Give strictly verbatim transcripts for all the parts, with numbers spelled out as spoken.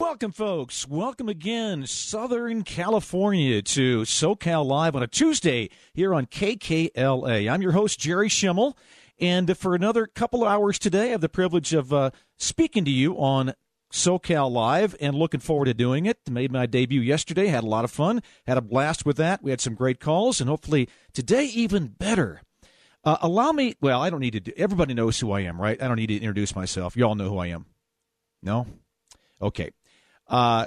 Welcome, folks. Welcome again, Southern California, to SoCal Live on a Tuesday here on K K L A. I'm your host, Jerry Schemmel, and for another couple of hours today, I have the privilege of uh, speaking to you on SoCal Live, and looking forward to doing it. Made my debut yesterday, had a lot of fun, had a blast with that. We had some great calls, and hopefully today even better. Uh, allow me, well, I don't need to do, everybody knows who I am, right? I don't need to introduce myself. You all know who I am. No? Okay. Uh,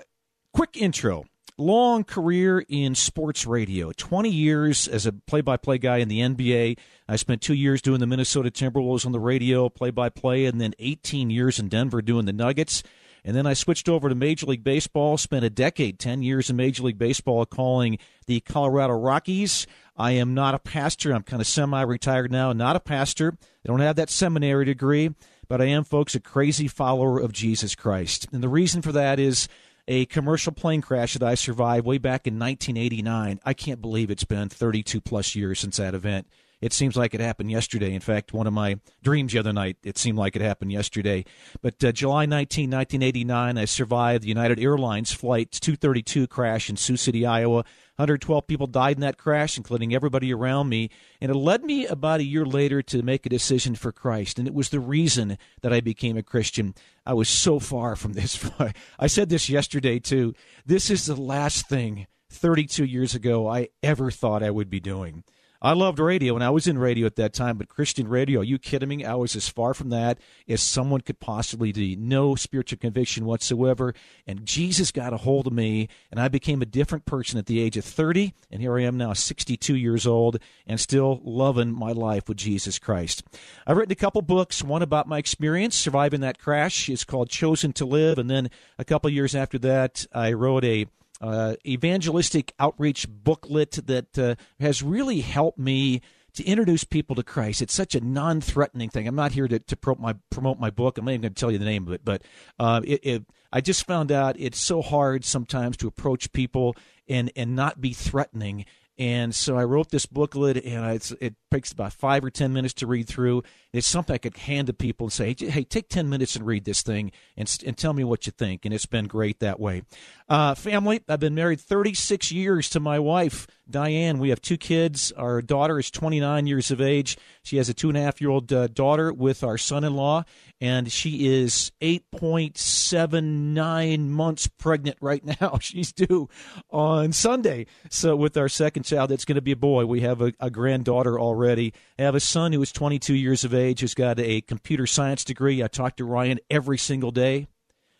quick intro. Long career in sports radio. twenty years as a play-by-play guy in the N B A. I spent two years doing the Minnesota Timberwolves on the radio, play-by-play, and then eighteen years in Denver doing the Nuggets. And then I switched over to Major League Baseball, spent a decade, ten years in Major League Baseball calling the Colorado Rockies. I am not a pastor. I'm kind of semi-retired now. Not a pastor. I don't have that seminary degree. But I am, folks, a crazy follower of Jesus Christ. And the reason for that is a commercial plane crash that I survived way back in nineteen eighty-nine. I can't believe it's been thirty-two plus years since that event. It seems like it happened yesterday. In fact, one of my dreams the other night, it seemed like it happened yesterday. But uh, July nineteenth, nineteen eighty-nine, I survived the United Airlines Flight two thirty-two crash in Sioux City, Iowa. one hundred twelve people died in that crash, including everybody around me, and it led me about a year later to make a decision for Christ, and it was the reason that I became a Christian. I was so far from this. I said this yesterday, too. This is the last thing thirty-two years ago I ever thought I would be doing. I loved radio, and I was in radio at that time, but Christian radio, are you kidding me? I was as far from that as someone could possibly be. No spiritual conviction whatsoever, and Jesus got a hold of me, and I became a different person at the age of thirty, and here I am now, sixty-two years old, and still loving my life with Jesus Christ. I've written a couple books, one about my experience surviving that crash. It's called Chosen to Live, and then a couple years after that, I wrote a Uh, evangelistic outreach booklet that uh, has really helped me to introduce people to Christ. It's such a non-threatening thing. I'm not here to, to promote my promote my book. I'm not even going to tell you the name of it, but uh, it, it, I just found out it's so hard sometimes to approach people and, and not be threatening. And so I wrote this booklet, and I, it's, it takes about five or ten minutes to read through. It's something I could hand to people and say, hey, take ten minutes and read this thing and, and tell me what you think. And it's been great that way. Uh, family, I've been married thirty-six years to my wife, Diane. We have two kids. Our daughter is twenty-nine years of age. She has a two-and-a-half-year-old uh, daughter with our son-in-law, and she is eight point seven nine months pregnant right now. She's due on Sunday. So with our second child, that's going to be a boy. We have a, a granddaughter already. I have a son who is twenty-two years of age, who's got a computer science degree. I talk to Ryan every single day.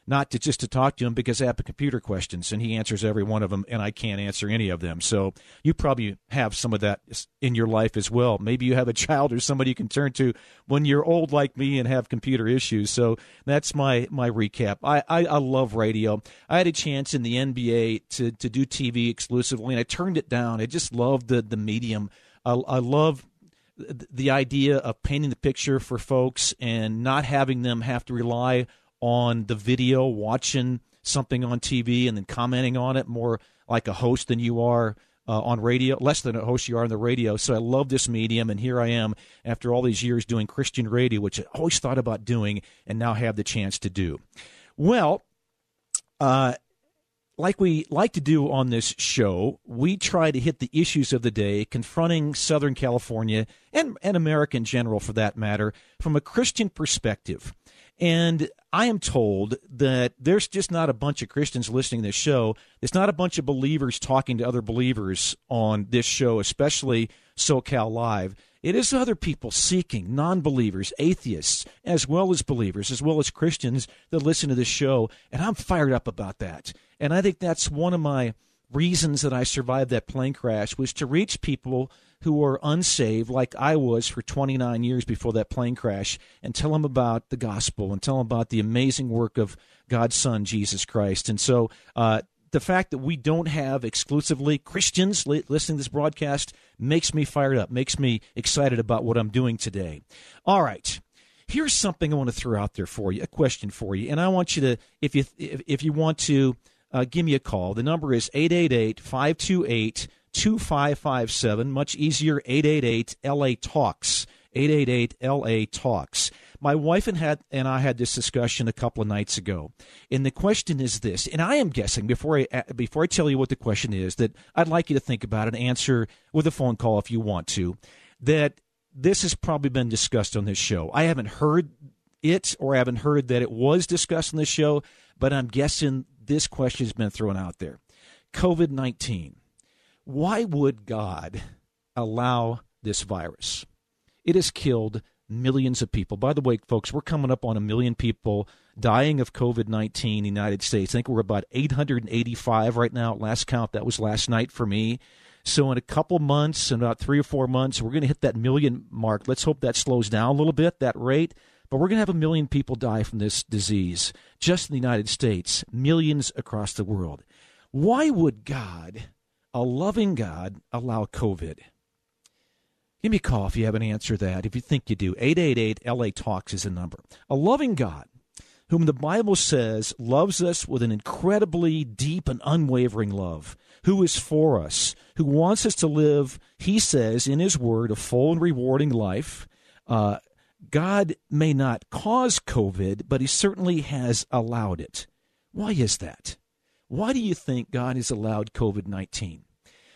Not to just to talk to him, because I have computer questions, and he answers every one of them, and I can't answer any of them. So you probably have some of that in your life as well. Maybe you have a child or somebody you can turn to when you're old like me and have computer issues. So that's my, my recap. I, I, I love radio. I had a chance in the N B A to, to do T V exclusively, and I turned it down. I just loved the, the medium. I, I love the idea of painting the picture for folks and not having them have to rely on the video, watching something on T V and then commenting on it, more like a host than you are uh, on radio, less than a host you are on the radio. So I love this medium, and here I am after all these years doing Christian radio, which I always thought about doing and now have the chance to do. Well, uh, like we like to do on this show, we try to hit the issues of the day, confronting Southern California and, and America in general, for that matter, from a Christian perspective. And I am told that there's just not a bunch of Christians listening to this show. There's not a bunch of believers talking to other believers on this show, especially SoCal Live. It is other people seeking, non-believers, atheists, as well as believers, as well as Christians that listen to this show. And I'm fired up about that. And I think that's one of my reasons that I survived that plane crash, was to reach people who were unsaved like I was for twenty-nine years before that plane crash, and tell them about the gospel and tell them about the amazing work of God's Son, Jesus Christ. And so uh, the fact that we don't have exclusively Christians li- listening to this broadcast makes me fired up, makes me excited about what I'm doing today. All right. Here's something I want to throw out there for you, a question for you, and I want you to, if you if, if you want to, uh, give me a call. The number is eight eight eight, five two eight, two five five seven. Much easier, eight eight eight, L A Talks, eight eight eight, L A Talks. My wife and, had, and I had this discussion a couple of nights ago, and the question is this, and I am guessing, before I, before I tell you what the question is, that I'd like you to think about it and answer with a phone call if you want to, that this has probably been discussed on this show. I haven't heard it, or I haven't heard that it was discussed on this show, but I'm guessing this question has been thrown out there. COVID nineteen. Why would God allow this virus? It has killed millions of people. By the way, folks, we're coming up on a million people dying of COVID nineteen in the United States. I think we're about eight hundred eighty-five right now. Last count, that was last night for me. So in a couple months, in about three or four months, we're going to hit that million mark. Let's hope that slows down a little bit, that rate. But we're going to have a million people die from this disease, just in the United States, millions across the world. Why would God, a loving God, allow COVID? Give me a call if you have an answer to that, if you think you do. eight eight eight, L A Talks is the number. A loving God, whom the Bible says loves us with an incredibly deep and unwavering love, who is for us, who wants us to live, he says in his word, a full and rewarding life. Uh, God may not cause COVID, but he certainly has allowed it. Why is that? Why do you think God has allowed COVID nineteen?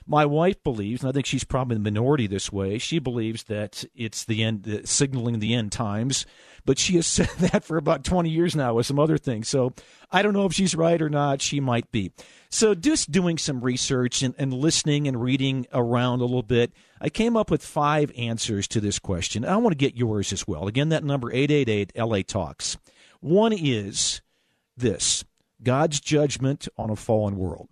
My wife believes, and I think she's probably in the minority this way, she believes that it's the end, uh, signaling the end times, but she has said that for about twenty years now with some other things. So I don't know if she's right or not. She might be. So just doing some research and, and listening and reading around a little bit, I came up with five answers to this question. I want to get yours as well. Again, that number, eight eight eight, L A Talks. One is this, God's judgment on a fallen world.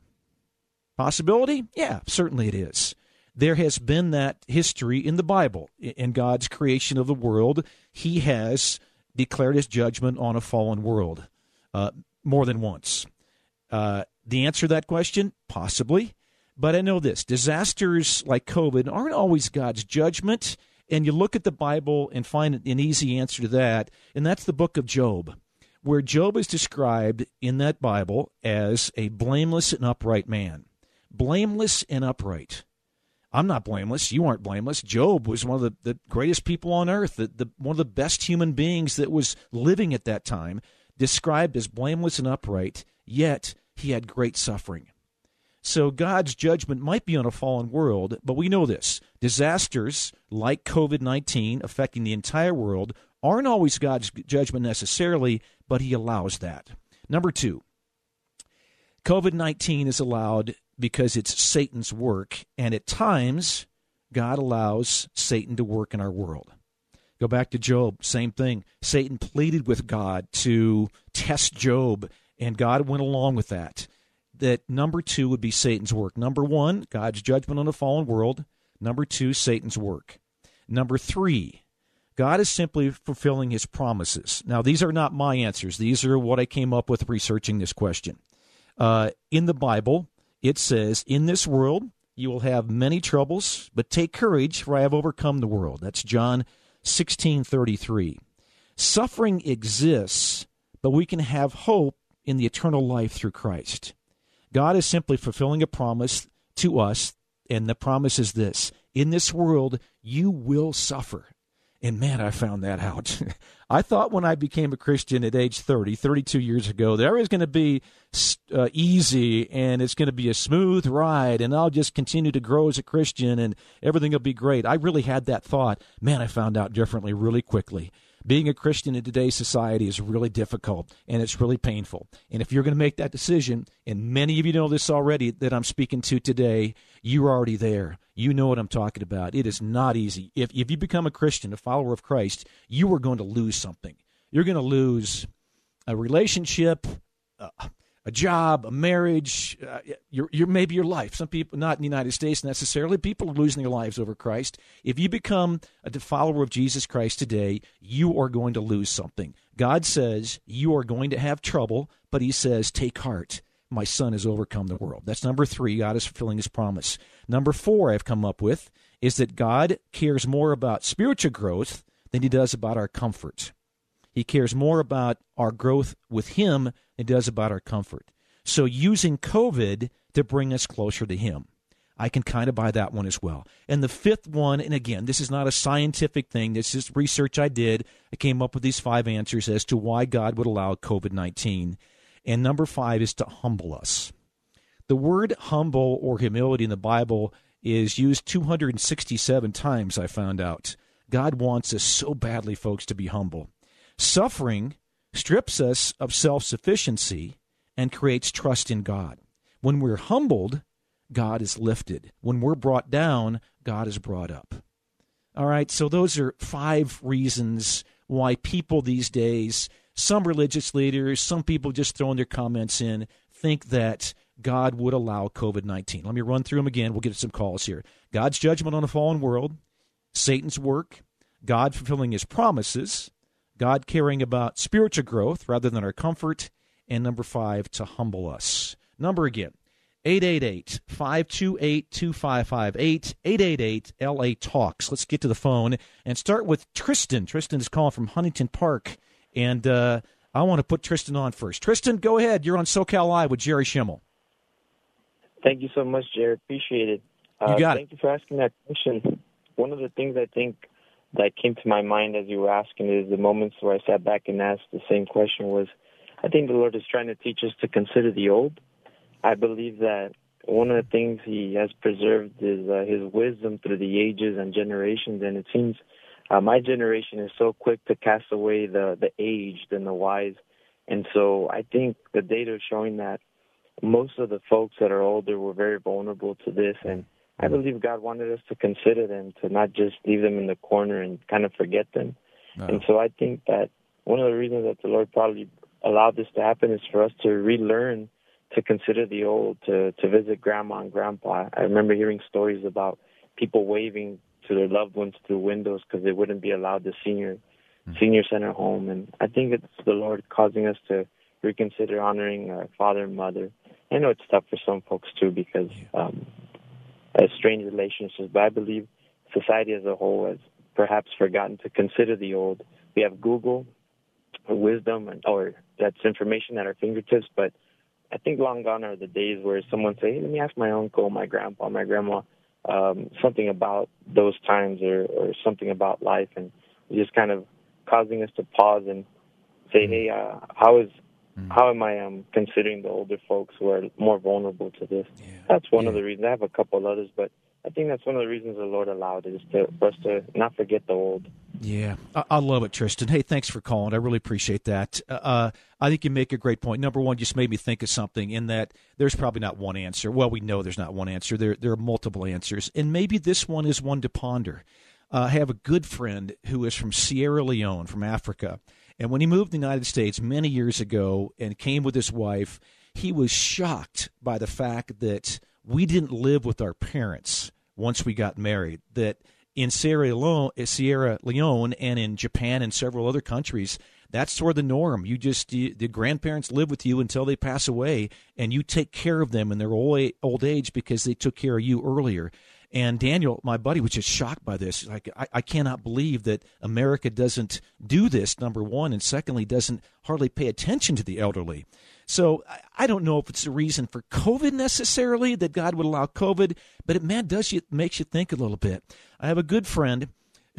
Possibility? Yeah, certainly it is. There has been that history in the Bible. In God's creation of the world, he has declared his judgment on a fallen world uh, more than once. Uh, the answer to that question? Possibly. But I know this, disasters like COVID aren't always God's judgment, and you look at the Bible and find an easy answer to that, and that's the book of Job, where Job is described in that Bible as a blameless and upright man. Blameless and upright. I'm not blameless. You aren't blameless. Job was one of the, the greatest people on earth, the, the, one of the best human beings that was living at that time, described as blameless and upright, yet he had great suffering. So God's judgment might be on a fallen world, but we know this. Disasters like COVID nineteen affecting the entire world aren't always God's judgment necessarily, but he allows that. Number two, COVID nineteen is allowed because it's Satan's work, and at times, God allows Satan to work in our world. Go back to Job, same thing. Satan pleaded with God to test Job, and God went along with that. That number two would be Satan's work. Number one, God's judgment on the fallen world. Number two, Satan's work. Number three, God is simply fulfilling his promises. Now, these are not my answers. These are what I came up with researching this question. Uh, in the Bible, it says, in this world you will have many troubles, but take courage, for I have overcome the world. That's John sixteen thirty-three. Suffering exists, but we can have hope in the eternal life through Christ. God is simply fulfilling a promise to us, and the promise is this. In this world, you will suffer. And man, I found that out. I thought when I became a Christian at age thirty, thirty-two years ago, that it was going to be uh, easy and it's going to be a smooth ride and I'll just continue to grow as a Christian and everything will be great. I really had that thought. Man, I found out differently really quickly. Being a Christian in today's society is really difficult and it's really painful. And if you're going to make that decision, and many of you know this already that I'm speaking to today, you're already there. You know what I'm talking about. It is not easy. If if you become a Christian, a follower of Christ, you are going to lose something. You're going to lose a relationship, uh, a job, a marriage, uh, your, your maybe your life. Some people, not in the United States necessarily, people are losing their lives over Christ. If you become a follower of Jesus Christ today, you are going to lose something. God says you are going to have trouble, but he says, take heart. My son has overcome the world. That's number three. God is fulfilling his promise. Number four I've come up with is that God cares more about spiritual growth than he does about our comfort. He cares more about our growth with him than he does about our comfort. So using COVID to bring us closer to him. I can kind of buy that one as well. And the fifth one, and again, this is not a scientific thing. This is research I did. I came up with these five answers as to why God would allow COVID nineteen. And number five is to humble us. The word humble or humility in the Bible is used two hundred sixty-seven times, I found out. God wants us so badly, folks, to be humble. Suffering strips us of self-sufficiency and creates trust in God. When we're humbled, God is lifted. When we're brought down, God is brought up. All right, so those are five reasons why people these days, some religious leaders, some people just throwing their comments in, think that God would allow COVID nineteen. Let me run through them again. We'll get some calls here. God's judgment on the fallen world, Satan's work, God fulfilling his promises, God caring about spiritual growth rather than our comfort, and number five, to humble us. Number again, eight eight eight, five two eight, two five five eight, eight eight eight L A Talks. Let's get to the phone and start with Tristan. Tristan is calling from Huntington Park. And uh, I want to put Tristan on first. Tristan, go ahead. You're on SoCal Live with Jerry Schemmel. Thank you so much, Jerry. Appreciate it. Uh, you got thank it. Thank you for asking that question. One of the things I think that came to my mind as you were asking is the moments where I sat back and asked the same question was, I think the Lord is trying to teach us to consider the old. I believe that one of the things he has preserved is uh, his wisdom through the ages and generations, and it seems Uh, my generation is so quick to cast away the, the aged and the wise. And so I think the data is showing that most of the folks that are older were very vulnerable to this. And I believe God wanted us to consider them, to not just leave them in the corner and kind of forget them. No. And so I think that one of the reasons that the Lord probably allowed this to happen is for us to relearn to consider the old, to, to visit grandma and grandpa. I remember hearing stories about people waving to their loved ones through windows because they wouldn't be allowed the senior senior center home. And I think it's the Lord causing us to reconsider honoring our father and mother. I know it's tough for some folks, too, because um, strange relationships, but I believe society as a whole has perhaps forgotten to consider the old. We have Google, wisdom, and, or that's information at our fingertips, but I think long gone are the days where someone say, hey, let me ask my uncle, my grandpa, my grandma, Um, something about those times or, or something about life, and just kind of causing us to pause and say, hey, uh, how is how am I um, considering the older folks who are more vulnerable to this? Yeah. That's one yeah. of the reasons. I have a couple others, but I think that's one of the reasons the Lord allowed it, is to, for us to not forget the old. Yeah, I, I love it, Tristan. Hey, thanks for calling. I really appreciate that. Uh, I think you make a great point. Number one, just made me think of something in that there's probably not one answer. Well, we know there's not one answer. There, there are multiple answers, and maybe this one is one to ponder. Uh, I have a good friend who is from Sierra Leone, from Africa, and when he moved to the United States many years ago and came with his wife, he was shocked by the fact that we didn't live with our parents once we got married, that in Sierra Leone, Sierra Leone and in Japan and several other countries, that's sort of the norm. You just, you, the grandparents live with you until they pass away, and you take care of them in their old age because they took care of you earlier. And Daniel, my buddy, was just shocked by this. He's like, I, I cannot believe that America doesn't do this, number one, and secondly, doesn't hardly pay attention to the elderly. So I, I don't know if it's a reason for COVID necessarily, that God would allow COVID, but it, man, does you, makes you think a little bit. I have a good friend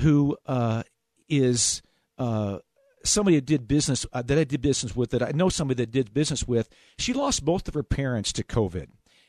who uh, is uh, somebody that did business uh, that I did business with, that I know somebody that did business with. She lost both of her parents to COVID.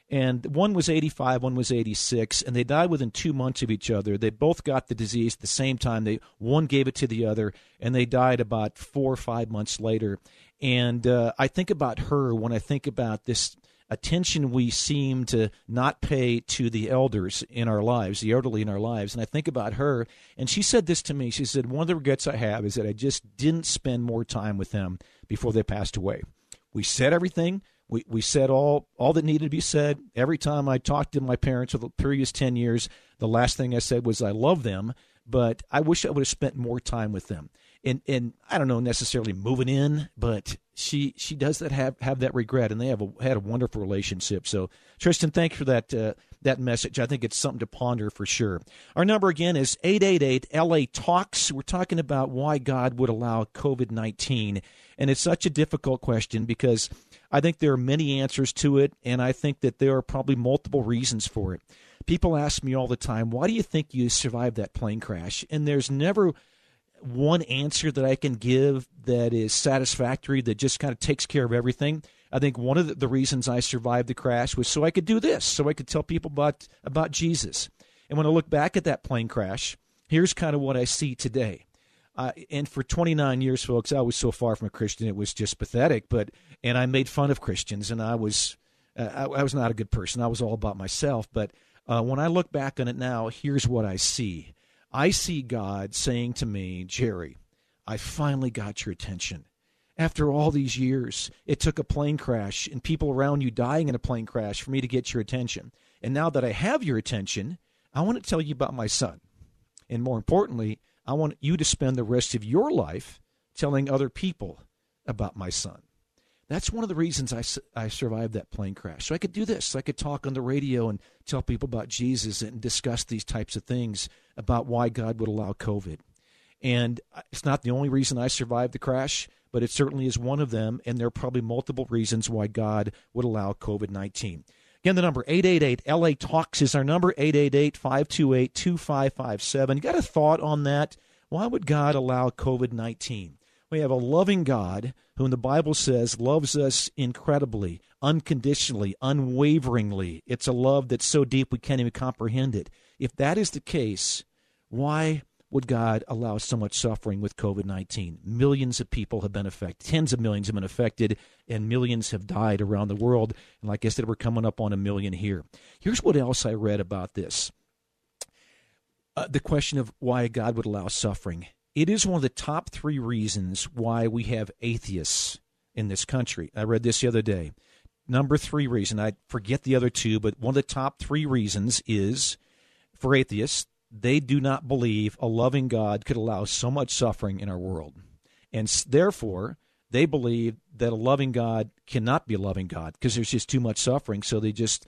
And one was eighty-five, one was eighty-six, and they died within two months of each other. They both got the disease at the same time. They one gave it to the other, and they died about four or five months later. And uh, I think about her when I think about this attention we seem to not pay to the elders in our lives, the elderly in our lives. And I think about her, and she said this to me. She said, one of the regrets I have is that I just didn't spend more time with them before they passed away. We said everything. We we said all, all that needed to be said. Every time I talked to my parents for the previous ten years, the last thing I said was I love them, but I wish I would have spent more time with them. And and I don't know necessarily moving in, but she she does that have, have that regret, and they have a, had a wonderful relationship. So, Tristan, thanks for that uh, that message. I think it's something to ponder for sure. Our number again is eight eight eight L A Talks. We're talking about why God would allow covid nineteen, and it's such a difficult question because I think there are many answers to it, and I think that there are probably multiple reasons for it. People ask me all the time, why do you think you survived that plane crash? And there's never one answer that I can give that is satisfactory, that just kind of takes care of everything. I think one of the, the reasons I survived the crash was so I could do this, so I could tell people about, about Jesus. And when I look back at that plane crash, here's kind of what I see today. Uh, and for twenty-nine years, folks, I was so far from a Christian, it was just pathetic. But and I made fun of Christians, and I was uh, I, I was not a good person. I was all about myself. But uh, when I look back on it now, here's what I see. I see God saying to me, Jerry, I finally got your attention. After all these years, it took a plane crash and people around you dying in a plane crash for me to get your attention. And now that I have your attention, I want to tell you about my son. And more importantly, I want you to spend the rest of your life telling other people about my son. That's one of the reasons I, I survived that plane crash. So I could do this. I could talk on the radio and tell people about Jesus and discuss these types of things about why God would allow COVID. And it's not the only reason I survived the crash, but it certainly is one of them, and there are probably multiple reasons why God would allow covid nineteen. Again, the number, eight eight eight L A Talks is our number, eight eight eight five two eight two five five seven. You got a thought on that? Why would God allow covid nineteen? We have a loving God who in the Bible says loves us incredibly, unconditionally, unwaveringly. It's a love that's so deep we can't even comprehend it. If that is the case, why would God allow so much suffering with covid nineteen? Millions of people have been affected. Tens of millions have been affected, and millions have died around the world. And like I said, we're coming up on a million here. Here's what else I read about this. Uh, the question of why God would allow suffering. It is one of the top three reasons why we have atheists in this country. I read this the other day. Number three reason, I forget the other two, but one of the top three reasons is for atheists, they do not believe a loving God could allow so much suffering in our world. And therefore, they believe that a loving God cannot be a loving God because there's just too much suffering. So they just,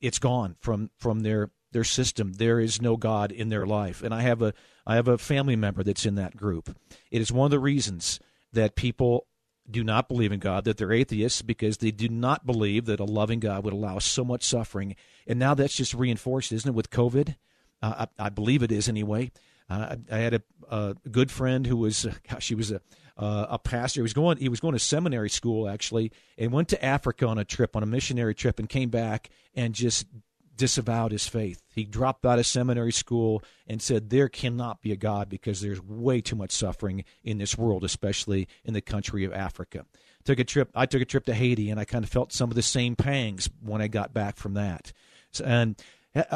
it's gone from, from their their system. There is no God in their life. And I have a I have a family member that's in that group. It is one of the reasons that people do not believe in God, that they're atheists, because they do not believe that a loving God would allow so much suffering. And now that's just reinforced, isn't it, with COVID? Uh, I, I believe it is anyway. Uh, I, I had a, a good friend who was, gosh, he was a uh, a pastor. He was going, he was going to seminary school, actually, and went to Africa on a trip, on a missionary trip, and came back and just disavowed his faith. He dropped out of seminary school and said, there cannot be a God because there's way too much suffering in this world, especially in the country of Africa. Took a trip. I took a trip to Haiti, and I kind of felt some of the same pangs when I got back from that. So, and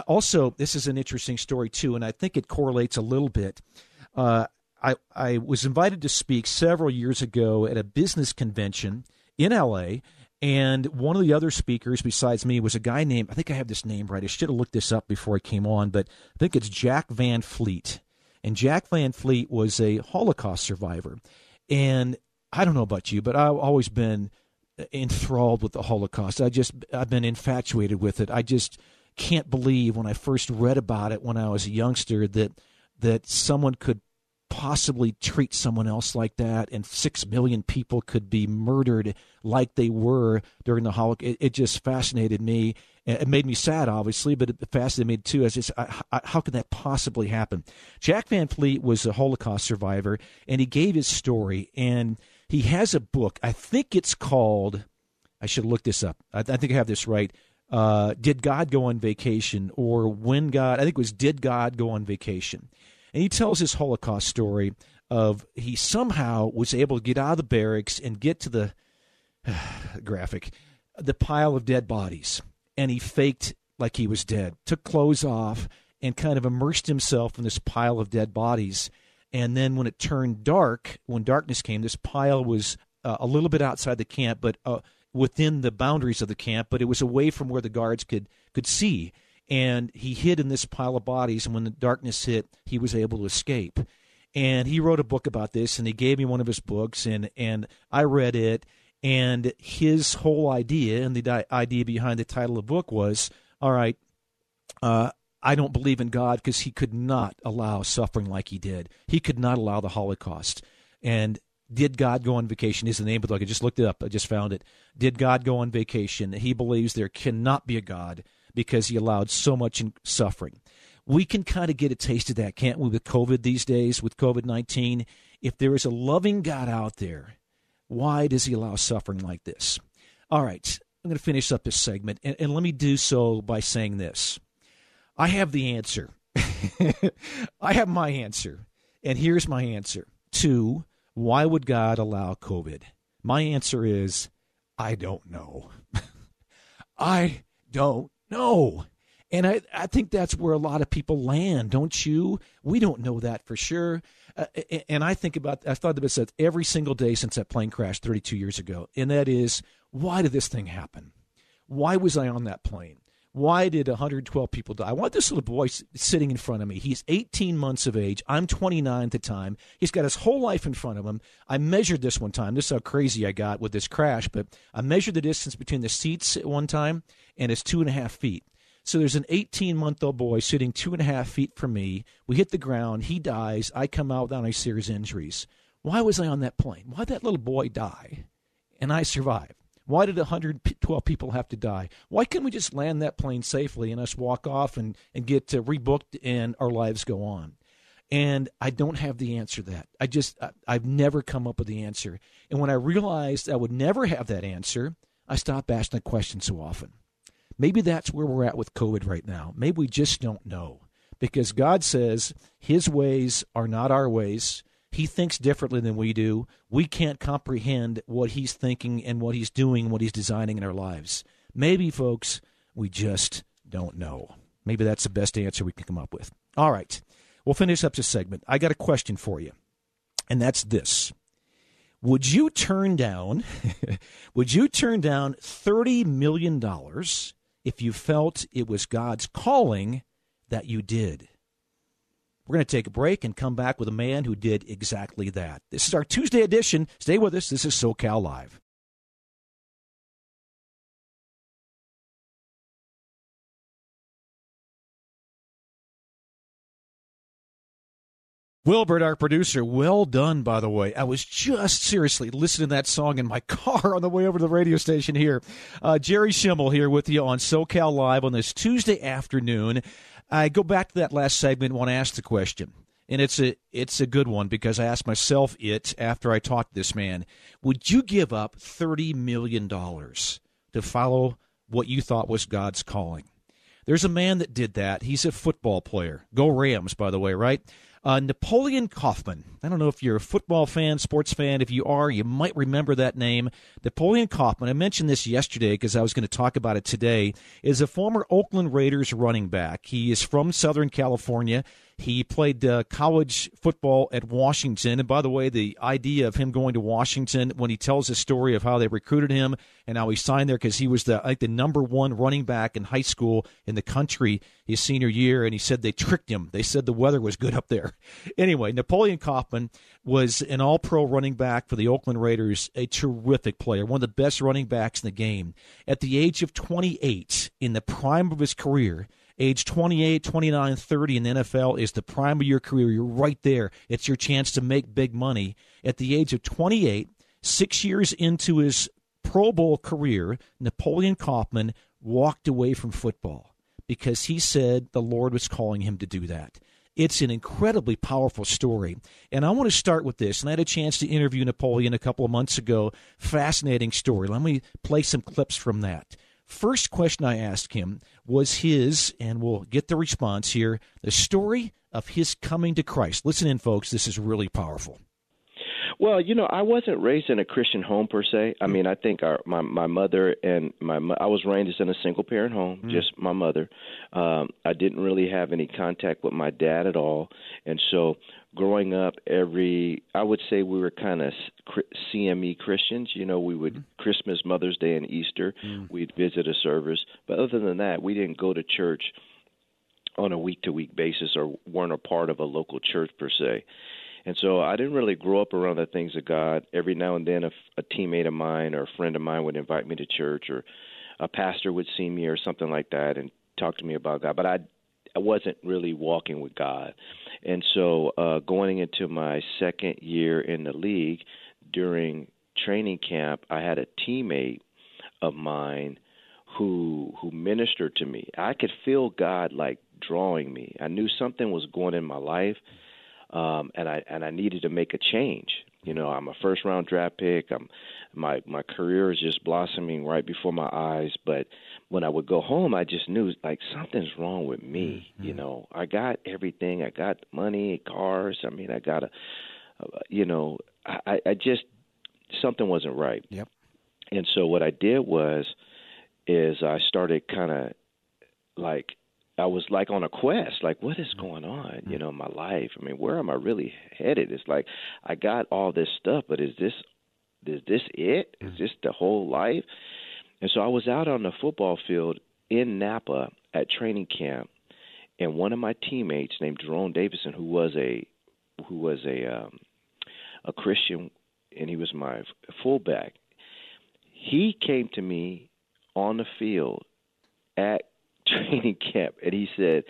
also, this is an interesting story, too, and I think it correlates a little bit. Uh, I, I was invited to speak several years ago at a business convention in L A, and one of the other speakers besides me was a guy named, I think I have this name right, I should have looked this up before I came on, but I think it's Jack Van Fleet. And Jack Van Fleet was a Holocaust survivor. And I don't know about you, but I've always been enthralled with the Holocaust. I just, I've been infatuated with it. I just can't believe when I first read about it when I was a youngster that that someone could possibly treat someone else like that, and six million people could be murdered like they were during the Holocaust. It, it just fascinated me. It made me sad, obviously, but it fascinated me too. I was just, I, I, how could that possibly happen? Jack Van Fleet was a Holocaust survivor, and he gave his story. And he has a book. I think it's called. I should look this up. I, I think I have this right. Uh, Did God Go on Vacation? Or When God? I think it was Did God Go on Vacation? And he tells his Holocaust story of he somehow was able to get out of the barracks and get to the uh, graphic, the pile of dead bodies. And he faked like he was dead, took clothes off, and kind of immersed himself in this pile of dead bodies. And then when it turned dark, when darkness came, this pile was uh, a little bit outside the camp, but uh, within the boundaries of the camp, but it was away from where the guards could, could see. And he hid in this pile of bodies, and when the darkness hit, he was able to escape. And he wrote a book about this, and he gave me one of his books, and, and I read it. And his whole idea, and the di- idea behind the title of the book was, all right, uh, I don't believe in God because he could not allow suffering like he did. He could not allow the Holocaust. And did God go on vacation is the name of the book. I just looked it up. I just found it. Did God go on vacation? He believes there cannot be a God because he allowed so much in suffering. We can kind of get a taste of that, can't we, with COVID these days, with covid nineteen? If there is a loving God out there, why does he allow suffering like this? All right, I'm going to finish up this segment, and, and let me do so by saying this. I have the answer. I have my answer, and here's my answer to why would God allow COVID? My answer is, I don't know. I don't know. And I, I think that's where a lot of people land, don't you? We don't know that for sure. Uh, and I think about, I've thought about this every single day since that plane crash thirty-two years ago. And that is, why did this thing happen? Why was I on that plane? Why did one hundred twelve people die? I want this little boy sitting in front of me. He's eighteen months of age. I'm twenty-nine at the time. He's got his whole life in front of him. I measured this one time. This is how crazy I got with this crash. But I measured the distance between the seats at one time, and it's two and a half feet. So there's an eighteen-month-old boy sitting two and a half feet from me. We hit the ground. He dies. I come out without any serious injuries. Why was I on that plane? Why did that little boy die? And I survived. Why did one hundred twelve people have to die? Why couldn't we just land that plane safely and us walk off and, and get uh, rebooked and our lives go on? And I don't have the answer to that. I just, I, I've never come up with the answer. And when I realized I would never have that answer, I stopped asking the question so often. Maybe that's where we're at with COVID right now. Maybe we just don't know, because God says his ways are not our ways. He thinks differently than we do. We can't comprehend what he's thinking and what he's doing, what he's designing in our lives. Maybe, folks, we just don't know. Maybe that's the best answer we can come up with. All right, we'll finish up this segment. I got a question for you, and that's this. Would you turn down, would you turn down thirty million dollars if you felt it was God's calling that you did? We're going to take a break and come back with a man who did exactly that. This is our Tuesday edition. Stay with us. This is SoCal Live. Wilbert, our producer, well done, by the way. I was just seriously listening to that song in my car on the way over to the radio station here. Uh, Jerry Schemmel here with you on SoCal Live on this Tuesday afternoon. I go back to that last segment and want to ask the question, and it's a it's a good one because I asked myself it after I talked to this man. Would you give up thirty million dollars to follow what you thought was God's calling? There's a man that did that. He's a football player. Go Rams, by the way, right? Uh, Napoleon Kaufman. I don't know if you're a football fan, sports fan. If you are, you might remember that name. Napoleon Kaufman, I mentioned this yesterday because I was going to talk about it today, is a former Oakland Raiders running back. He is from Southern California. He played uh, college football at Washington. And by the way, the idea of him going to Washington, when he tells the story of how they recruited him and how he signed there because he was the like the number one running back in high school in the country his senior year, and he said they tricked him. They said the weather was good up there. Anyway, Napoleon Kaufman was an all-pro running back for the Oakland Raiders, a terrific player, one of the best running backs in the game. At the age of twenty-eight, in the prime of his career, age twenty-eight, twenty-nine, thirty in the N F L is the prime of your career. You're right there. It's your chance to make big money. At the age of twenty-eight, six years into his Pro Bowl career, Napoleon Kaufman walked away from football because he said the Lord was calling him to do that. It's an incredibly powerful story, and I want to start with this. And I had a chance to interview Napoleon a couple of months ago. Fascinating story. Let me play some clips from that. First question I asked him was his, and we'll get the response here, the story of his coming to Christ. Listen in, folks. This is really powerful. Well, you know, I wasn't raised in a Christian home per se. I mm. mean, I think our, my my mother and my I was raised in a single parent home, mm. just my mother. Um, I didn't really have any contact with my dad at all, and so growing up, every I would say we were kind of C M E Christians. You know, we would mm. Christmas, Mother's Day, and Easter, mm. we'd visit a service, but other than that, we didn't go to church on a week-to-week basis or weren't a part of a local church per se. And so I didn't really grow up around the things of God. Every now and then a, a teammate of mine or a friend of mine would invite me to church, or a pastor would see me or something like that and talk to me about God. But I, I wasn't really walking with God. And so uh, going into my second year in the league, during training camp, I had a teammate of mine who who ministered to me. I could feel God like drawing me. I knew something was going in my life, um, and I and I needed to make a change. You know, I'm a first round draft pick. I'm my my career is just blossoming right before my eyes. But when I would go home, I just knew like something's wrong with me. Mm-hmm. You know, I got everything. I got money, cars. I mean, I got a, a you know, I, I just something wasn't right. Yep. And so what I did was, is I started kind of like. I was like on a quest, like, what is going on, you know, in my life? I mean, where am I really headed? It's like, I got all this stuff, but is this is this it? Is this the whole life? And so I was out on the football field in Napa at training camp, and one of my teammates named Jerome Davison, who was a who was a um, a Christian, and he was my fullback, he came to me on the field at training camp, and he said,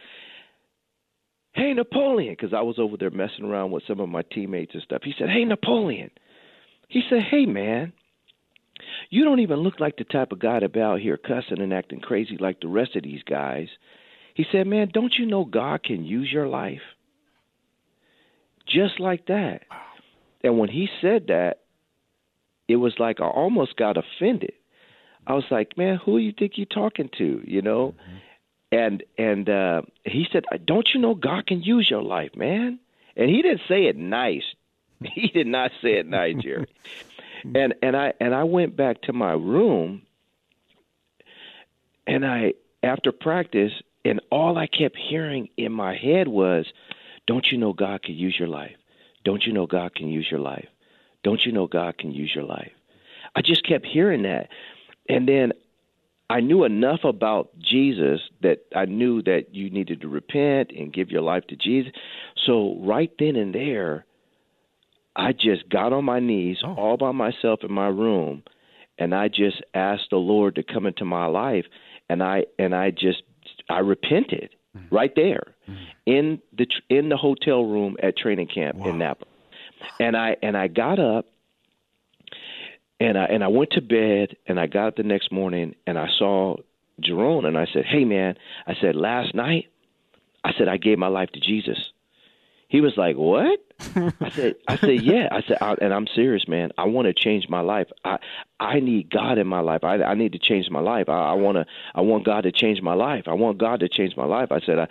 "Hey, Napoleon," because I was over there messing around with some of my teammates and stuff. He said, "Hey, Napoleon." He said, "Hey, man, you don't even look like the type of guy to be out here cussing and acting crazy like the rest of these guys." He said, "Man, don't you know God can use your life?" Just like that. Wow. And when he said that, it was like I almost got offended. I was like, "Man, who do you think you're talking to?" You know, mm-hmm. and and uh, he said, "Don't you know God can use your life, man?" And he didn't say it nice. He did not say it nice, Jerry. and and I and I went back to my room, and I after practice, and all I kept hearing in my head was, "Don't you know God can use your life? Don't you know God can use your life? Don't you know God can use your life?" I just kept hearing that. And then I knew enough about Jesus that I knew that you needed to repent and give your life to Jesus. So right then and there, I just got on my knees oh. all by myself in my room, and I just asked the Lord to come into my life, and I and I just I repented mm-hmm. right there mm-hmm. in the in the hotel room at training camp wow. in Napa, and I and I got up. And I and I went to bed, and I got up the next morning, and I saw Jerome, and I said, "Hey, man," I said, "last night, I said I gave my life to Jesus." He was like, "What?" I said, "I said yeah." I said, I, and I'm serious, man. I want to change my life. I I need God in my life. I I need to change my life. I, I want to. I want God to change my life. I want God to change my life." I said, "I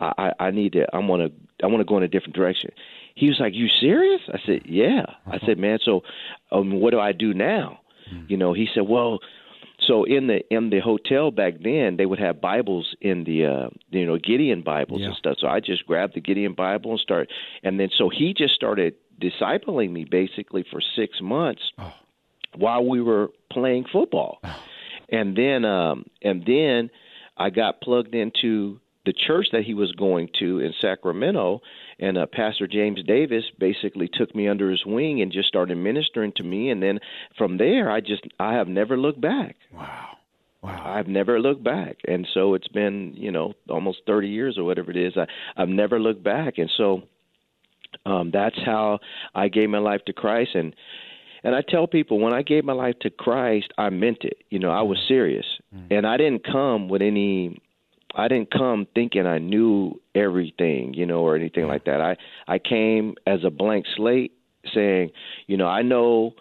I, I need to. I want to. I want to go in a different direction." He was like, "You serious?" I said, "Yeah." I said, "Man, so um, what do I do now?" You know, he said, "Well," so in the in the hotel back then, they would have Bibles in the, uh, you know, Gideon Bibles yeah. and stuff. So I just grabbed the Gideon Bible and started. And then so he just started discipling me basically for six months oh. while we were playing football. Oh. And then um, and then I got plugged into the church that he was going to in Sacramento, and uh, Pastor James Davis basically took me under his wing and just started ministering to me. And then from there, I just I have never looked back. Wow, wow! I've never looked back, and so it's been you know almost thirty years or whatever it is. I I've never looked back, and so um, that's how I gave my life to Christ. And and I tell people when I gave my life to Christ, I meant it. You know, I was serious, mm-hmm. and I didn't come with any. I didn't come thinking I knew everything, you know, or anything like that. I, I came as a blank slate saying, you know, I know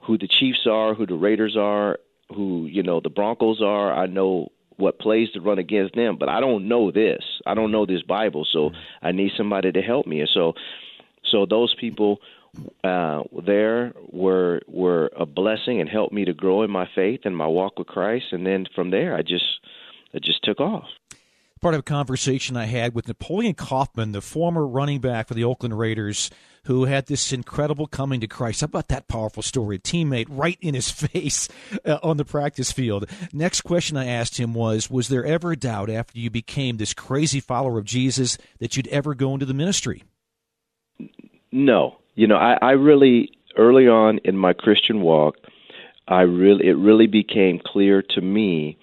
who the Chiefs are, who the Raiders are, who, you know, the Broncos are. I know what plays to run against them, but I don't know this. I don't know this Bible, so I need somebody to help me. And so so those people uh, there were were a blessing and helped me to grow in my faith and my walk with Christ. And then from there, I just I just took off. Part of a conversation I had with Napoleon Kaufman, the former running back for the Oakland Raiders, who had this incredible coming to Christ. How about that powerful story? A teammate right in his face uh, on the practice field. Next question I asked him was, was there ever a doubt after you became this crazy follower of Jesus that you'd ever go into the ministry? No. You know, I, I really, early on in my Christian walk, I really, it really became clear to me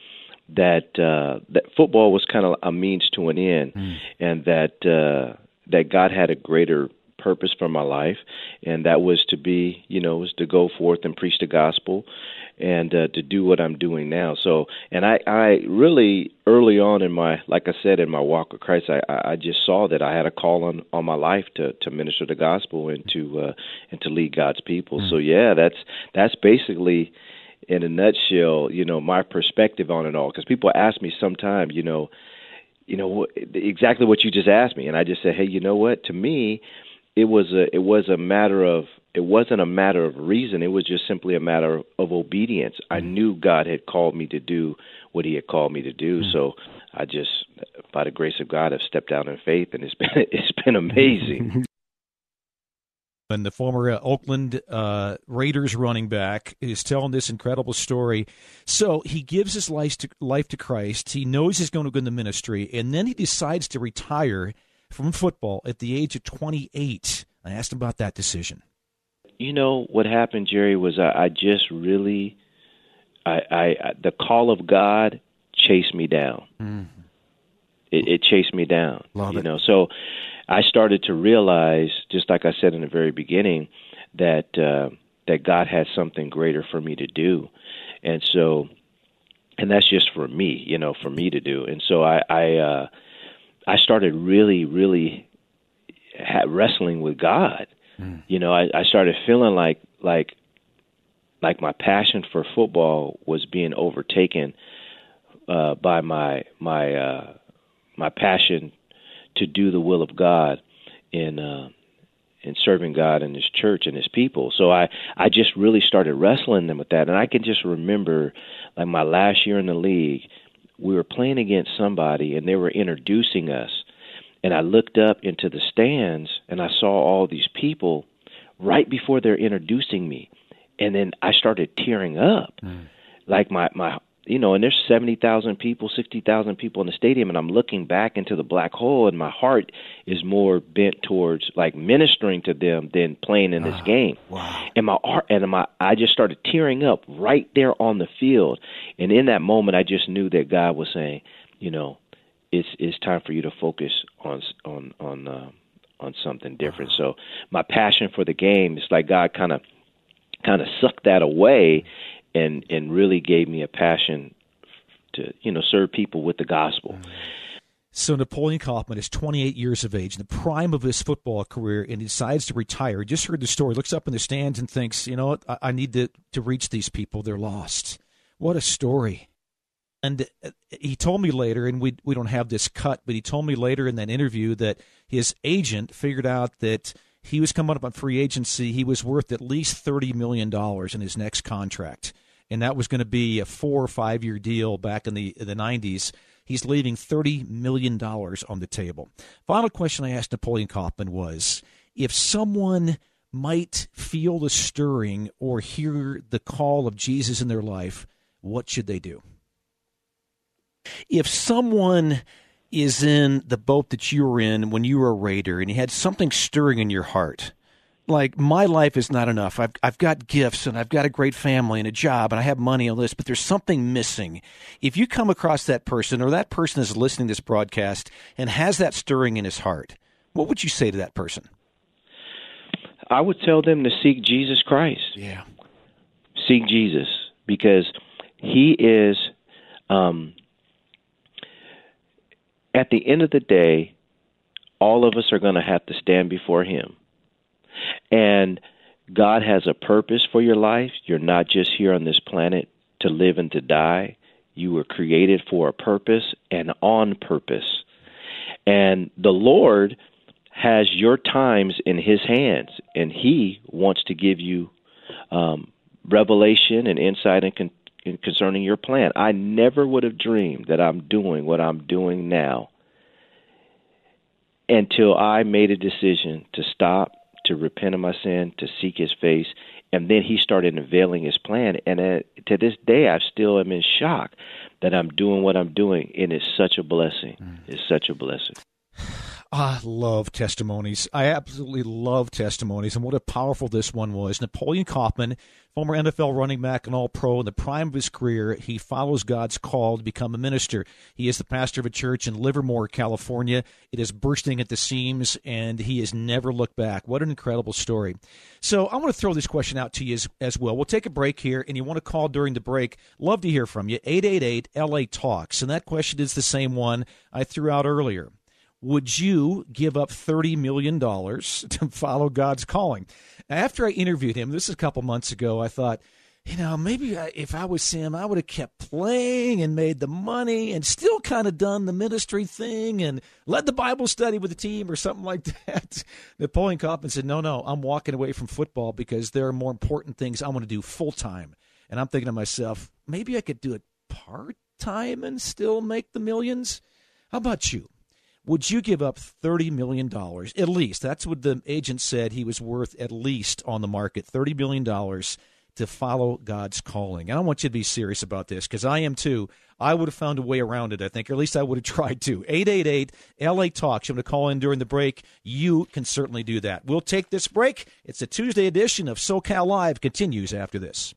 that uh, that football was kind of a means to an end, mm. and that uh, that God had a greater purpose for my life, and that was to be, you know, was to go forth and preach the gospel, and uh, to do what I'm doing now. So, and I, I really early on in my, like I said, in my walk with Christ, I, I just saw that I had a call on, on my life to, to minister the gospel and to uh, and to lead God's people. Mm. So yeah, that's that's basically, in a nutshell, you know, my perspective on it all, because people ask me sometimes, you know, you know, exactly what you just asked me. And I just say, hey, you know what? To me, it was a it was a matter of it wasn't a matter of reason. It was just simply a matter of obedience. I knew God had called me to do what he had called me to do. So I just, by the grace of God, have stepped out in faith, and it's been it's been amazing. And the former uh, Oakland uh, Raiders running back is telling this incredible story. So he gives his life to, life to Christ. He knows he's going to go into ministry, and then he decides to retire from football at the age of twenty-eight. I asked him about that decision. You know, what happened, Jerry, was I, I just really, I, I, I the call of God chased me down. Mm-hmm. It, it chased me down. Love you it. know, so I started to realize, just like I said in the very beginning, that uh, that God has something greater for me to do, and so, and that's just for me, you know, for me to do. And so I I, uh, I started really, really ha- wrestling with God. Mm. You know, I, I started feeling like like like my passion for football was being overtaken uh, by my my uh, my passion to do the will of God in uh, in serving God and his church and his people. So I, I just really started wrestling them with that. And I can just remember, like, my last year in the league, we were playing against somebody, and they were introducing us. And I looked up into the stands, and I saw all these people right before they're introducing me. And then I started tearing up. Mm. Like, my my You know, and there's seventy thousand people, sixty thousand people in the stadium, and I'm looking back into the black hole, and my heart is more bent towards, like, ministering to them than playing in this uh, game. Wow. And my art, and my, I just started tearing up right there on the field. And in that moment, I just knew that God was saying, you know, it's it's time for you to focus on on on uh, on something different. Uh-huh. So my passion for the game, it's like God kind of kind of sucked that away. And, and really gave me a passion to, you know, serve people with the gospel. So Napoleon Kaufman is twenty-eight years of age, in the prime of his football career, and he decides to retire. He just heard the story, looks up in the stands and thinks, you know what, I, I need to, to reach these people. They're lost. What a story. And he told me later, and we we don't have this cut, but he told me later in that interview that his agent figured out that he was coming up on free agency. He was worth at least thirty million dollars in his next contract, and that was going to be a four- or five-year deal back in the the nineties. He's leaving thirty million dollars on the table. Final question I asked Napoleon Kaufman was, if someone might feel the stirring or hear the call of Jesus in their life, what should they do? If someone is in the boat that you were in when you were a Raider, and you had something stirring in your heart, like, my life is not enough. I've I've got gifts, and I've got a great family and a job, and I have money and all this, but there's something missing. If you come across that person, or that person is listening to this broadcast and has that stirring in his heart, what would you say to that person? I would tell them to seek Jesus Christ. Yeah. Seek Jesus, because he is... Um, At the end of the day, all of us are going to have to stand before him. And God has a purpose for your life. You're not just here on this planet to live and to die. You were created for a purpose and on purpose. And the Lord has your times in his hands, and he wants to give you um, revelation and insight and con- concerning your plan. I never would have dreamed that I'm doing what I'm doing now until I made a decision to stop, to repent of my sin, to seek his face, and then he started unveiling his plan. And uh, to this day, I still am in shock that I'm doing what I'm doing, and it's such a blessing. Mm. It's such a blessing. I love testimonies. I absolutely love testimonies, and what a powerful this one was. Napoleon Kaufman, former N F L running back and All-Pro in the prime of his career, he follows God's call to become a minister. He is the pastor of a church in Livermore, California. It is bursting at the seams, and he has never looked back. What an incredible story. So I want to throw this question out to you as, as well. We'll take a break here, and you want to call during the break. Love to hear from you. eight eight eight L A Talks, and that question is the same one I threw out earlier. Would you give up thirty million dollars to follow God's calling? After I interviewed him, this is a couple months ago, I thought, you know, maybe I, if I was him, I would have kept playing and made the money and still kind of done the ministry thing and led the Bible study with the team or something like that. Napoleon Kaufman said, no, no, I'm walking away from football because there are more important things I want to do full-time. And I'm thinking to myself, maybe I could do it part-time and still make the millions? How about you? Would you give up thirty million dollars, at least? That's what the agent said he was worth, at least on the market, thirty million dollars to follow God's calling. And I want you to be serious about this, because I am too. I would have found a way around it, I think, or at least I would have tried to. eight eight eight L A Talks. You want to call in during the break? You can certainly do that. We'll take this break. It's a Tuesday edition of SoCal Live. Continues after this.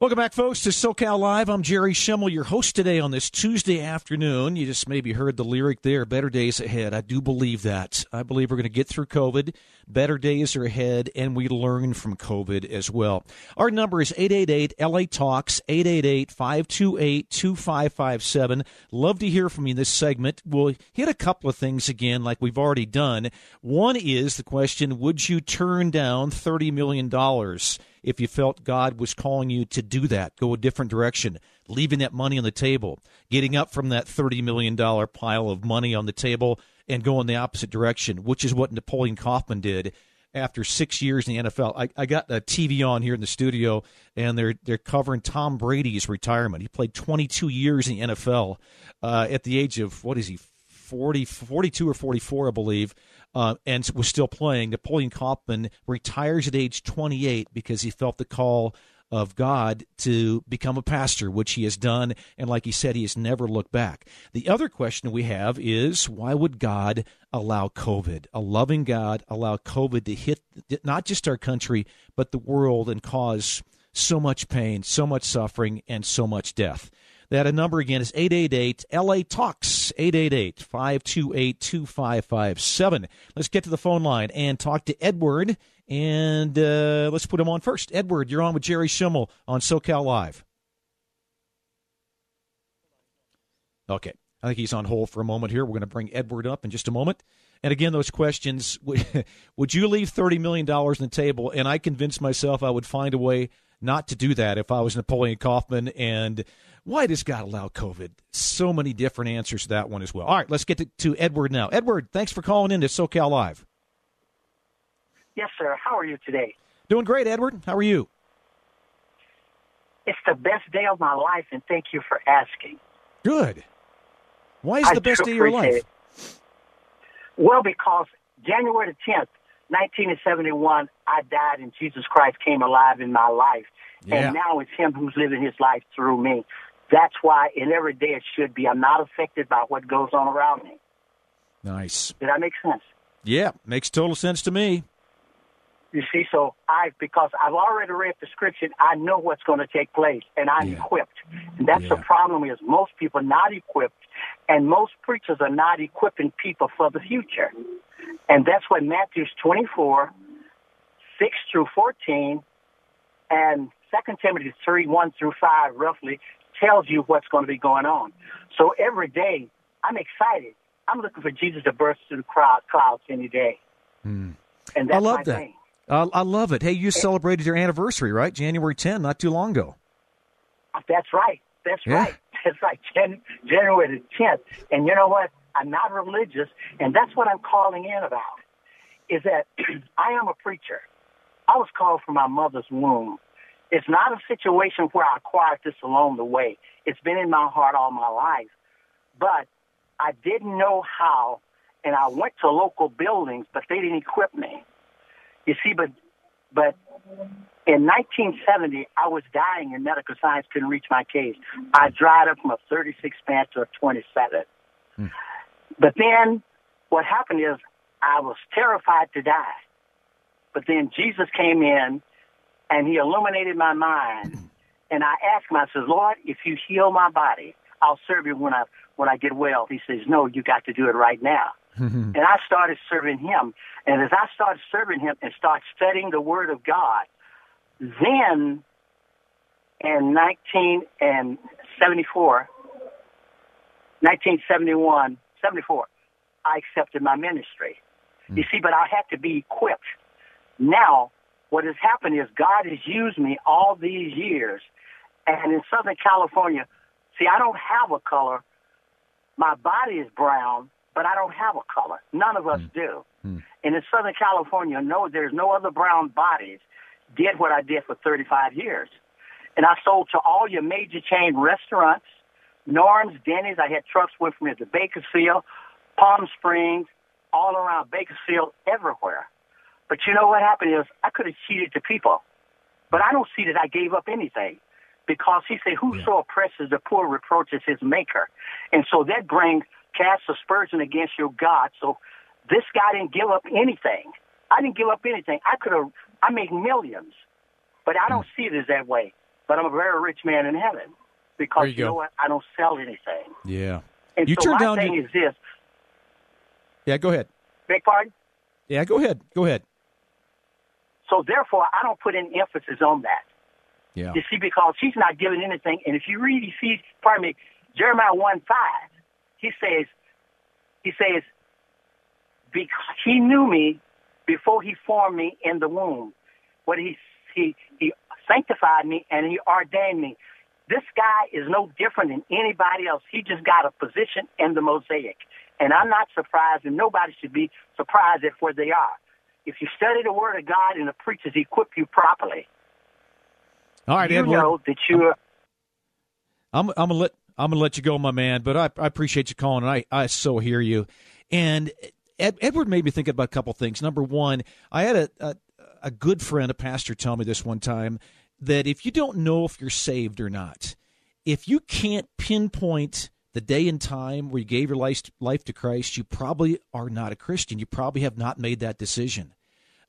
Welcome back, folks, to SoCal Live. I'm Jerry Schemmel, your host today on this Tuesday afternoon. You just maybe heard the lyric there, better days ahead. I do believe that. I believe we're going to get through COVID. Better days are ahead, and we learn from COVID as well. Our number is eight eight eight L A Talks, eight eight eight five two eight two five five seven. Love to hear from you in this segment. We'll hit a couple of things again like we've already done. One is the question, would you turn down thirty million dollars? If you felt God was calling you to do that, go a different direction, leaving that money on the table, getting up from that thirty million dollars pile of money on the table and going the opposite direction, which is what Napoleon Kaufman did after six years in the N F L. I, I got a T V on here in the studio, and they're they're covering Tom Brady's retirement. He played twenty-two years in the N F L uh, at the age of, what is he, forty, forty-two or forty-four, I believe, uh, and was still playing. Napoleon Kaufman retires at age twenty-eight because he felt the call of God to become a pastor, which he has done, and like he said, he has never looked back. The other question we have is, why would God allow COVID, a loving God, allow COVID to hit not just our country, but the world and cause so much pain, so much suffering, and so much death? That a number again is eight eight eight L A Talks, eight eight eight five two eight two five five seven. Let's get to the phone line and talk to Edward, and uh, let's put him on first. Edward, you're on with Jerry Schemmel on SoCal Live. Okay, I think he's on hold for a moment here. We're going to bring Edward up in just a moment. And again, those questions, would you leave thirty million dollars on the table? And I convinced myself I would find a way not to do that if I was Napoleon Kaufman. And why does God allow COVID? So many different answers to that one as well. All right, let's get to, to Edward now. Edward, thanks for calling in to SoCal Live. Yes, sir. How are you today? Doing great, Edward. How are you? It's the best day of my life, and thank you for asking. Good. Why is it the best day of your life? It. Well, because January the tenth, nineteen seventy-one, I died and Jesus Christ came alive in my life. Yeah. And now it's him who's living his life through me. That's why in every day it should be. I'm not affected by what goes on around me. Nice. Did that make sense? Yeah, makes total sense to me. You see, so I, because I've already read the scripture, I know what's going to take place, and I'm yeah. equipped. And that's yeah. the problem is most people are not equipped, and most preachers are not equipping people for the future. And that's what Matthew's twenty-four, six through fourteen, and Second Timothy three, one through five, roughly, tells you what's going to be going on. So every day, I'm excited. I'm looking for Jesus to burst through the crowd, clouds any day. Mm. And that's I love my that. Thing. Uh, I love it. Hey, you celebrated your anniversary, right? January tenth, not too long ago. That's right. That's yeah. right. That's right. Gen- January the tenth. And you know what? I'm not religious, and that's what I'm calling in about, is that I am a preacher. I was called from my mother's womb. It's not a situation where I acquired this along the way. It's been in my heart all my life. But I didn't know how, and I went to local buildings, but they didn't equip me. You see, but but in nineteen seventy, I was dying and medical science couldn't reach my case. I dried up from a thirty-six span to a twenty-seven. Mm. But then what happened is I was terrified to die. But then Jesus came in, and he illuminated my mind. And I asked him, I said, Lord, if you heal my body, I'll serve you when I when I get well. He says, no, you got to do it right now. Mm-hmm. And I started serving him. And as I started serving him and started studying the Word of God, then in nineteen seventy-four, nineteen seventy-one, seventy-four, I accepted my ministry. Mm-hmm. You see, but I had to be equipped. Now, what has happened is God has used me all these years. And in Southern California, see, I don't have a color. My body is brown, but I don't have a color. None of us mm. do. Mm. And in Southern California, no, there's no other brown bodies did what I did for thirty-five years. And I sold to all your major chain restaurants, Norm's, Denny's. I had trucks went from here to Bakersfield, Palm Springs, all around Bakersfield, everywhere. But you know what happened is I could have cheated the people, but I don't see that I gave up anything because he said, whoso oppresses the poor reproaches his maker. And so that brings cast aspersion against your God. So this guy didn't give up anything. I didn't give up anything. I could have, I make millions, but I don't see it as that way. But I'm a very rich man in heaven because you, you know what? I don't sell anything. Yeah. And you so my down thing your... is this. Yeah, go ahead. Beg pardon? Yeah, go ahead. Go ahead. So, therefore, I don't put any emphasis on that. Yeah. You see, because he's not giving anything. And if you read, he sees, pardon me, Jeremiah one five, he says, he says, because he knew me before he formed me in the womb. What he, he, he sanctified me and he ordained me. This guy is no different than anybody else. He just got a position in the mosaic. And I'm not surprised, and nobody should be surprised at where they are. If you study the Word of God and the preachers equip you properly, all right, you Edward, know that you're. I'm, I'm gonna let I'm gonna let you go, my man. But I, I appreciate you calling, and I, I so hear you. And Ed, Edward made me think about a couple things. Number one, I had a, a a good friend, a pastor, tell me this one time that if you don't know if you're saved or not, if you can't pinpoint the day and time where you gave your life, life to Christ, you probably are not a Christian. You probably have not made that decision.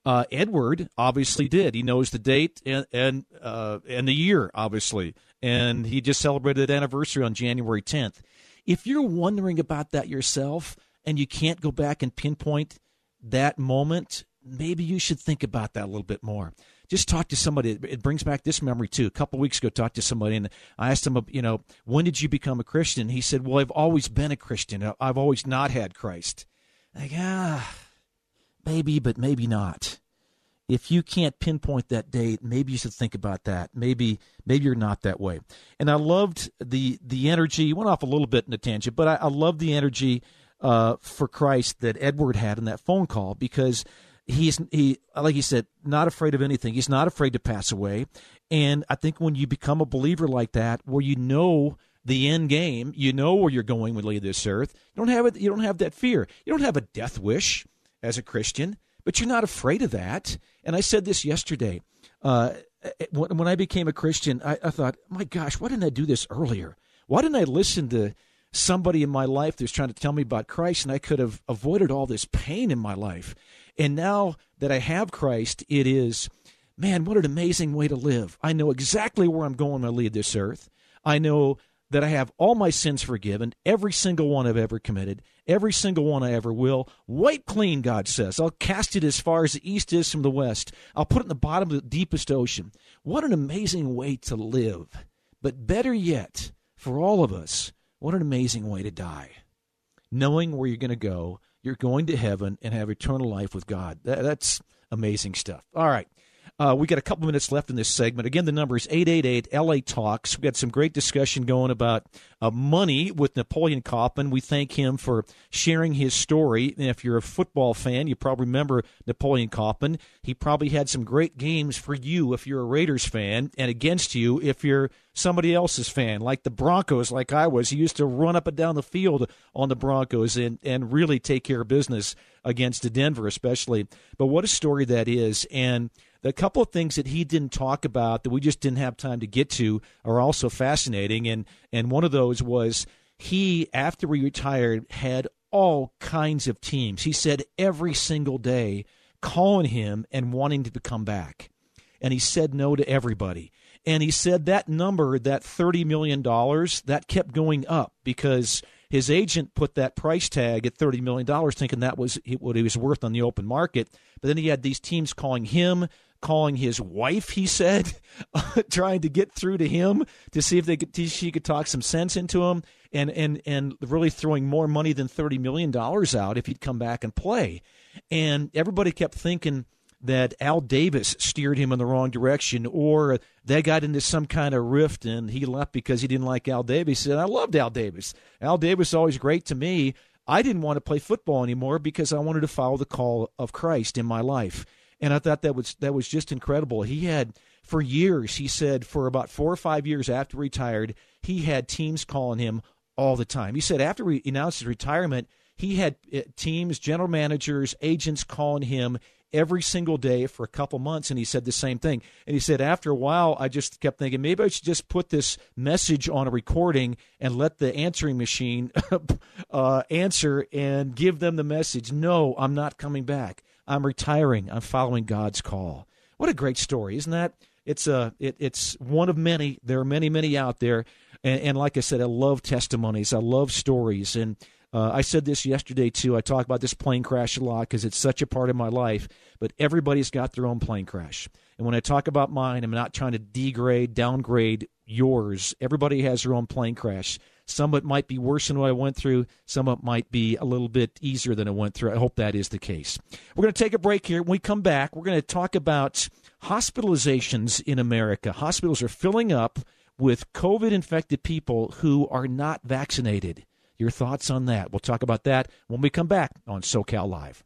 Uh, Edward obviously did. He knows the date and and, uh, and the year, obviously, and he just celebrated an anniversary on January tenth. If you're wondering about that yourself and you can't go back and pinpoint that moment, maybe you should think about that a little bit more. Just talk to somebody. It brings back this memory, too. A couple of weeks ago, talked to somebody, and I asked him, you know, when did you become a Christian? He said, well, I've always been a Christian. I've always not had Christ. Like, ah, maybe, but maybe not. If you can't pinpoint that date, maybe you should think about that. Maybe maybe you're not that way. And I loved the the energy. You went off a little bit in a tangent, but I, I loved the energy uh, for Christ that Edward had in that phone call because He's he like he said, not afraid of anything. He's not afraid to pass away. And I think when you become a believer like that, where you know the end game, you know where you're going when you leave this earth. You don't have it. You don't have that fear. You don't have a death wish as a Christian, but you're not afraid of that. And I said this yesterday. Uh, when I became a Christian, I, I thought, my gosh, why didn't I do this earlier? Why didn't I listen to somebody in my life that's trying to tell me about Christ, and I could have avoided all this pain in my life? And now that I have Christ, it is, man, what an amazing way to live. I know exactly where I'm going when I leave this earth. I know that I have all my sins forgiven, every single one I've ever committed, every single one I ever will. Wiped clean, God says. I'll cast it as far as the east is from the west. I'll put it in the bottom of the deepest ocean. What an amazing way to live. But better yet, for all of us, what an amazing way to die. Knowing where you're going to go, you're going to heaven and have eternal life with God. That, that's amazing stuff. All right. Uh, we got a couple minutes left in this segment. Again, the number is eight eight eight L A Talks. We got some great discussion going about uh, money with Napoleon Kaufman. We thank him for sharing his story. And if you're a football fan, you probably remember Napoleon Kaufman. He probably had some great games for you if you're a Raiders fan, and against you if you're somebody else's fan, like the Broncos, like I was. He used to run up and down the field on the Broncos and, and really take care of business against the Denver especially. But what a story that is. And the couple of things that he didn't talk about that we just didn't have time to get to are also fascinating. And, and one of those was he, after he retired, had all kinds of teams. He said every single day calling him and wanting to come back. And he said no to everybody. And he said that number, that thirty million dollars, that kept going up because his agent put that price tag at thirty million dollars thinking that was what he was worth on the open market. But then he had these teams calling him, calling his wife, he said, trying to get through to him to see if they could, she could talk some sense into him, and, and, and really throwing more money than thirty million dollars out if he'd come back and play. And everybody kept thinking that Al Davis steered him in the wrong direction, or they got into some kind of rift and he left because he didn't like Al Davis. He said, I loved Al Davis. Al Davis was always great to me. I didn't want to play football anymore because I wanted to follow the call of Christ in my life. And I thought that was that was just incredible. He had, for years, he said, for about four or five years after he retired, he had teams calling him all the time. He said after he announced his retirement, he had teams, general managers, agents calling him every single day for a couple months, and he said the same thing. And he said, after a while, I just kept thinking, maybe I should just put this message on a recording and let the answering machine uh, answer and give them the message, no, I'm not coming back. I'm retiring. I'm following God's call. What a great story, isn't that? It's a, it, it's one of many. There are many, many out there. And, and like I said, I love testimonies. I love stories. And Uh, I said this yesterday, too. I talk about this plane crash a lot because it's such a part of my life, but everybody's got their own plane crash. And when I talk about mine, I'm not trying to degrade, downgrade yours. Everybody has their own plane crash. Some of it might be worse than what I went through. Some of it might be a little bit easier than I went through. I hope that is the case. We're going to take a break here. When we come back, we're going to talk about hospitalizations in America. Hospitals are filling up with COVID-infected people who are not vaccinated. Your thoughts on that? We'll talk about that when we come back on SoCal Live.